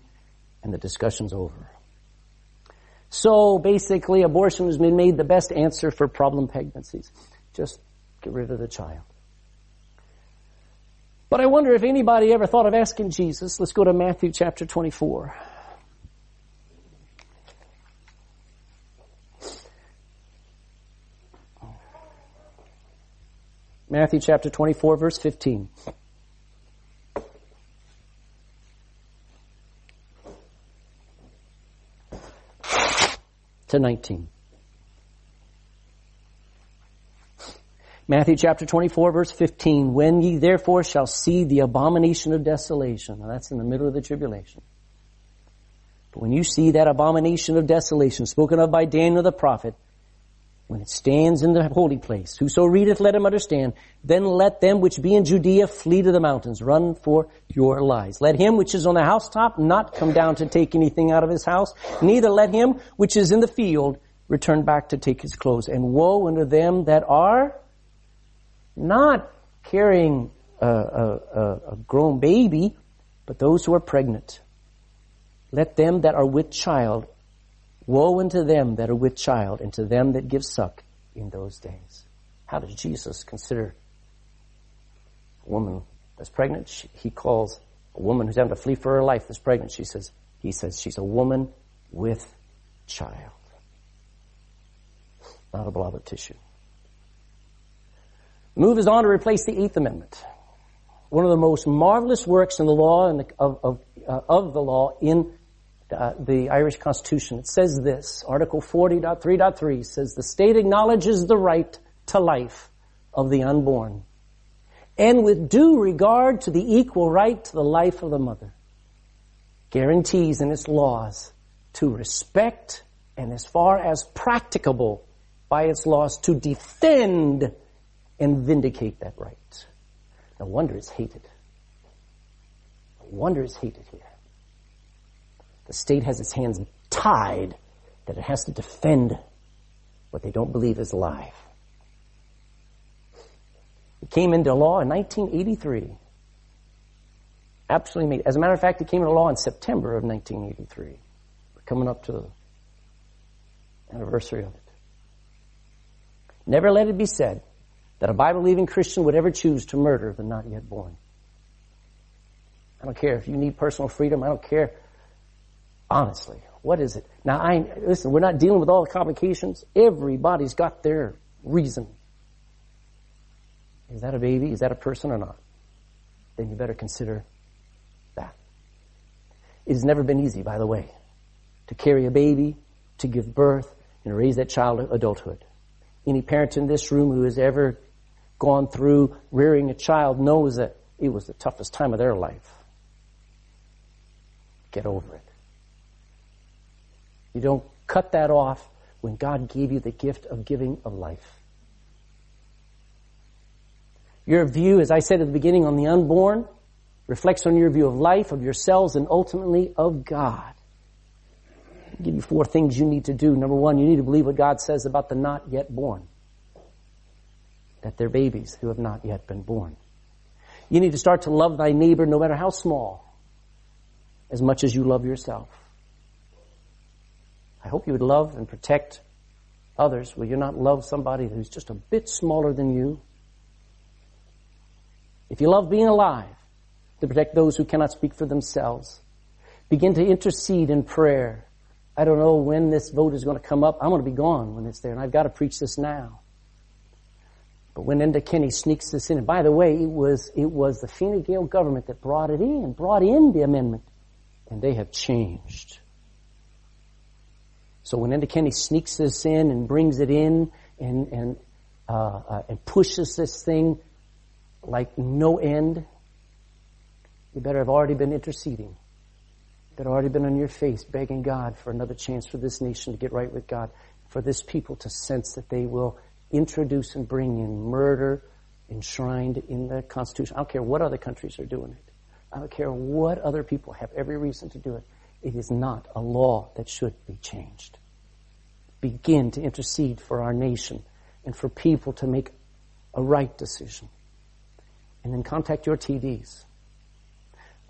and the discussion's over. So basically, abortion has been made the best answer for problem pregnancies. Just get rid of the child. But I wonder if anybody ever thought of asking Jesus. Let's go to Matthew chapter 24. Matthew chapter 24, verse 15. To 19. Matthew chapter 24, verse 15. When ye therefore shall see the abomination of desolation. Now that's in the middle of the tribulation. But when you see that abomination of desolation spoken of by Daniel the prophet, when it stands in the holy place, whoso readeth, let him understand. Then let them which be in Judea flee to the mountains. Run for your lives. Let him which is on the housetop not come down to take anything out of his house. Neither let him which is in the field return back to take his clothes. And woe unto them that are not carrying a grown baby, but those who are pregnant. Let them that are with child, woe unto them that are with child, and to them that give suck in those days. How does Jesus consider a woman that's pregnant? He calls a woman who's having to flee for her life that's pregnant. He says she's a woman with child, not a blob of tissue. Move is on to replace the Eighth Amendment, one of the most marvelous works in the law and of the law in the Irish Constitution. It says this: Article 40.3.3 says the state acknowledges the right to life of the unborn, and with due regard to the equal right to the life of the mother, guarantees in its laws to respect and, as far as practicable by its laws, to defend and vindicate that right. No wonder it's hated. No wonder it's hated here. The state has its hands tied that it has to defend what they don't believe is alive. It came into law in 1983. Absolutely made. As a matter of fact, it came into law in September of 1983. We're coming up to the anniversary of it. Never let it be said that a Bible-believing Christian would ever choose to murder the not yet born. I don't care if you need personal freedom. I don't care. Honestly, what is it? Now, listen, we're not dealing with all the complications. Everybody's got their reason. Is that a baby? Is that a person or not? Then you better consider that. It has never been easy, by the way, to carry a baby, to give birth, and raise that child to adulthood. Any parent in this room who has ever gone through rearing a child knows that it was the toughest time of their life. Get over it. You don't cut that off when God gave you the gift of giving of life. Your view, as I said at the beginning, on the unborn reflects on your view of life, of yourselves, and ultimately of God. I'll give you four things you need to do. Number one, you need to believe what God says about the not yet born, that they're babies who have not yet been born. You need to start to love thy neighbor, no matter how small, as much as you love yourself. I hope you would love and protect others. Will you not love somebody who's just a bit smaller than you? If you love being alive, to protect those who cannot speak for themselves, begin to intercede in prayer. I don't know when this vote is going to come up. I'm going to be gone when it's there, and I've got to preach this now. But when Enda Kenny sneaks this in, and by the way, it was the Fine Gael government that brought in the amendment, and they have changed. So when Enda Kenny sneaks this in and brings it in and pushes this thing like no end, you better have already been interceding. You better have already been on your face begging God for another chance for this nation to get right with God, for this people to sense that they will introduce and bring in murder enshrined in the Constitution. I don't care what other countries are doing it. I don't care what other people have every reason to do it. It is not a law that should be changed. begin to intercede for our nation and for people to make a right decision. And then contact your TDs.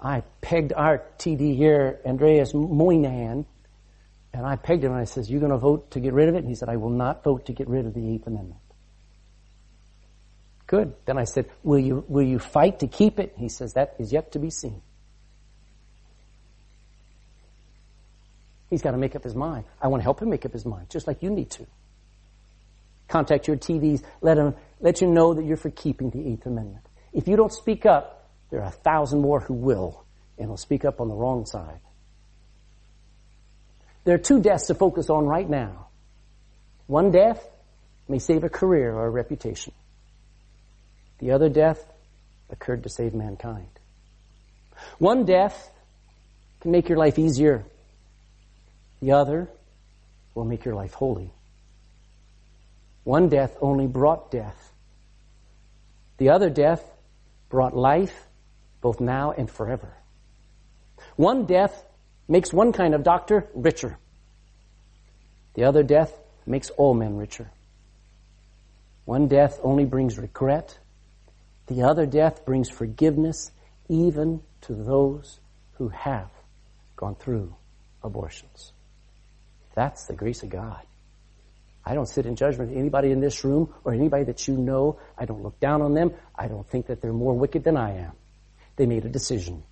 I pegged our TD here, Andreas Moynihan, and I pegged him and I said, "You're going to vote to get rid of it?" And he said, "I will not vote to get rid of the 8th Amendment. Good. Then I said, will you fight to keep it? He says, "That is yet to be seen." He's got to make up his mind. I want to help him make up his mind, just like you need to. Contact your TDs. Let you know that you're for keeping the 8th Amendment. If you don't speak up, there are 1,000 more who will, and will speak up on the wrong side. There are two deaths to focus on right now. One death may save a career or a reputation. The other death occurred to save mankind. One death can make your life easier. The other will make your life holy. One death only brought death. The other death brought life, both now and forever. One death makes one kind of doctor richer. The other death makes all men richer. One death only brings regret. The other death brings forgiveness even to those who have gone through abortions. That's the grace of God. I don't sit in judgment of anybody in this room or anybody that you know. I don't look down on them. I don't think that they're more wicked than I am. They made a decision.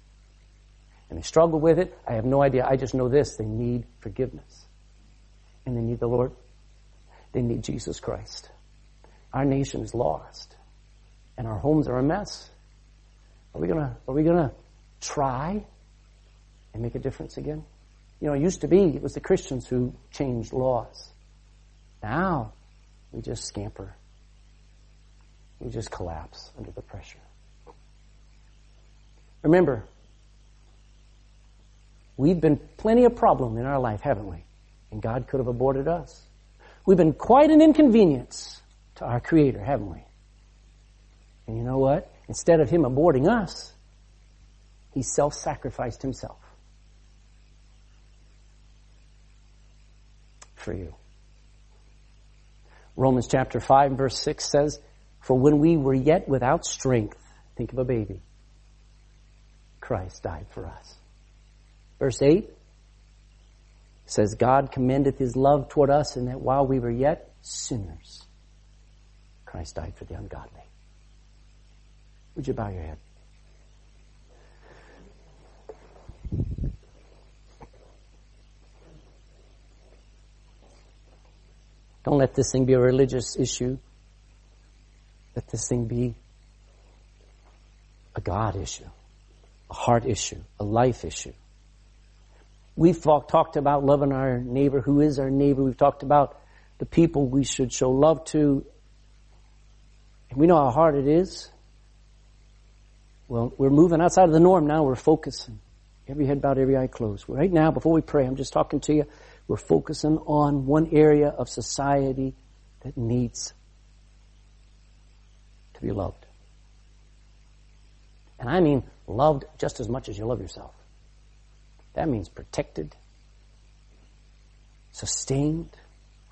And they struggle with it. I have no idea. I just know this. They need forgiveness. And they need the Lord. They need Jesus Christ. Our nation is lost. And our homes are a mess. Are we gonna try and make a difference again? You know, it used to be it was the Christians who changed laws. Now we just scamper. We just collapse under the pressure. Remember, we've been plenty of problem in our life, haven't we? And God could have aborted us. We've been quite an inconvenience to our Creator, haven't we? And you know what? Instead of Him aborting us, He self-sacrificed Himself for you. Romans chapter 5, verse 6 says, "For when we were yet without strength," think of a baby, "Christ died for us." Verse 8 says, "God commendeth His love toward us, in that while we were yet sinners, Christ died for the ungodly." Would you bow your head? Don't let this thing be a religious issue. Let this thing be a God issue, a heart issue, a life issue. We've talked about loving our neighbor. Who is our neighbor? We've talked about the people we should show love to. And we know how hard it is. Well, we're moving outside of the norm now. We're focusing. Every head bowed, every eye closed. Right now, before we pray, I'm just talking to you. We're focusing on one area of society that needs to be loved. And I mean loved just as much as you love yourself. That means protected, sustained,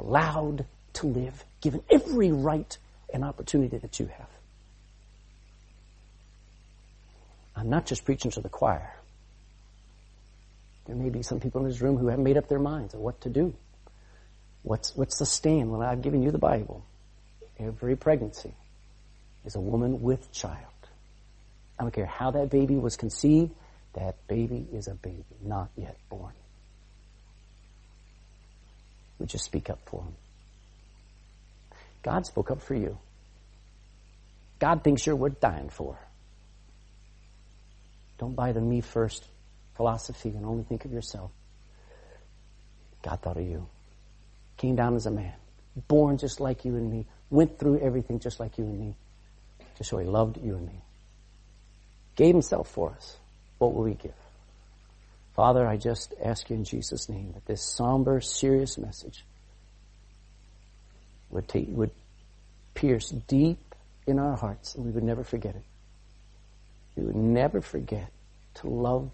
allowed to live, given every right and opportunity that you have. I'm not just preaching to the choir. There may be some people in this room who haven't made up their minds on what to do. What's the stand? Well, I've given you the Bible. Every pregnancy is a woman with child. I don't care how that baby was conceived. That baby is a baby, not yet born. Would you speak up for him? God spoke up for you. God thinks you're worth dying for. Don't buy the me first philosophy and only think of yourself. God thought of you. Came down as a man. Born just like you and me. Went through everything just like you and me. To show He loved you and me. Gave Himself for us. What will we give? Father, I just ask You in Jesus' name that this somber, serious message would pierce deep in our hearts and we would never forget it. We would never forget to love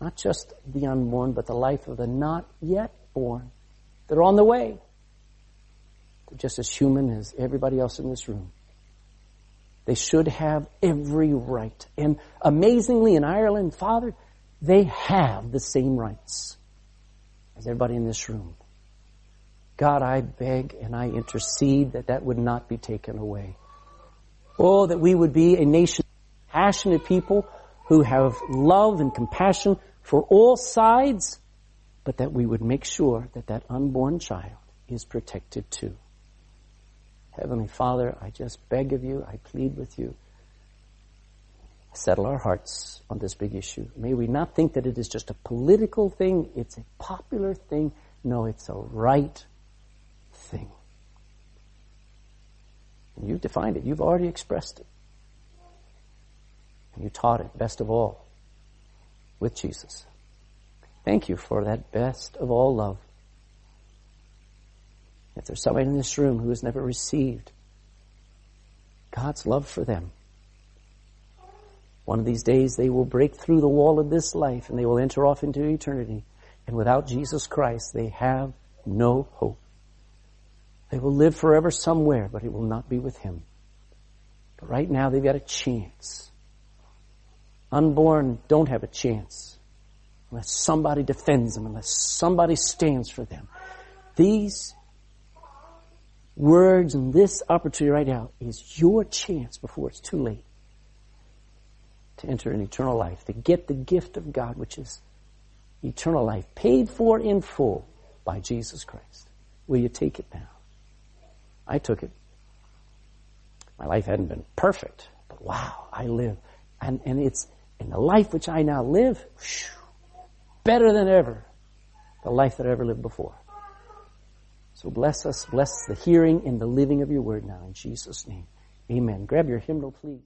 not just the unborn, but the life of the not yet born They're on the way. They're just as human as everybody else in this room. They should have every right. And amazingly, in Ireland, Father, they have the same rights as everybody in this room. God, I beg and I intercede that that would not be taken away. Oh, that we would be a nation of passionate people who have love and compassion for all sides, but that we would make sure that that unborn child is protected too. Heavenly Father, I just beg of you, I plead with you, settle our hearts on this big issue. May we not think that it is just a political thing, it's a popular thing. No, it's a right thing. And you've defined it. You've already expressed it. And you taught it, best of all, with Jesus. Thank you for that best of all love. If there's somebody in this room who has never received God's love for them, one of these days they will break through the wall of this life and they will enter off into eternity. And without Jesus Christ, they have no hope. They will live forever somewhere, but it will not be with Him. But right now, they've got a chance. Unborn don't have a chance unless somebody defends them, unless somebody stands for them. These words and this opportunity right now is your chance before it's too late to enter an eternal life, to get the gift of God, which is eternal life, paid for in full by Jesus Christ. Will you take it now? I took it. My life hadn't been perfect, but wow, I live. And it's in the life which I now live, better than ever, the life that I ever lived before. So bless us, bless the hearing and the living of your word now in Jesus' name. Amen. Grab your hymnal, please.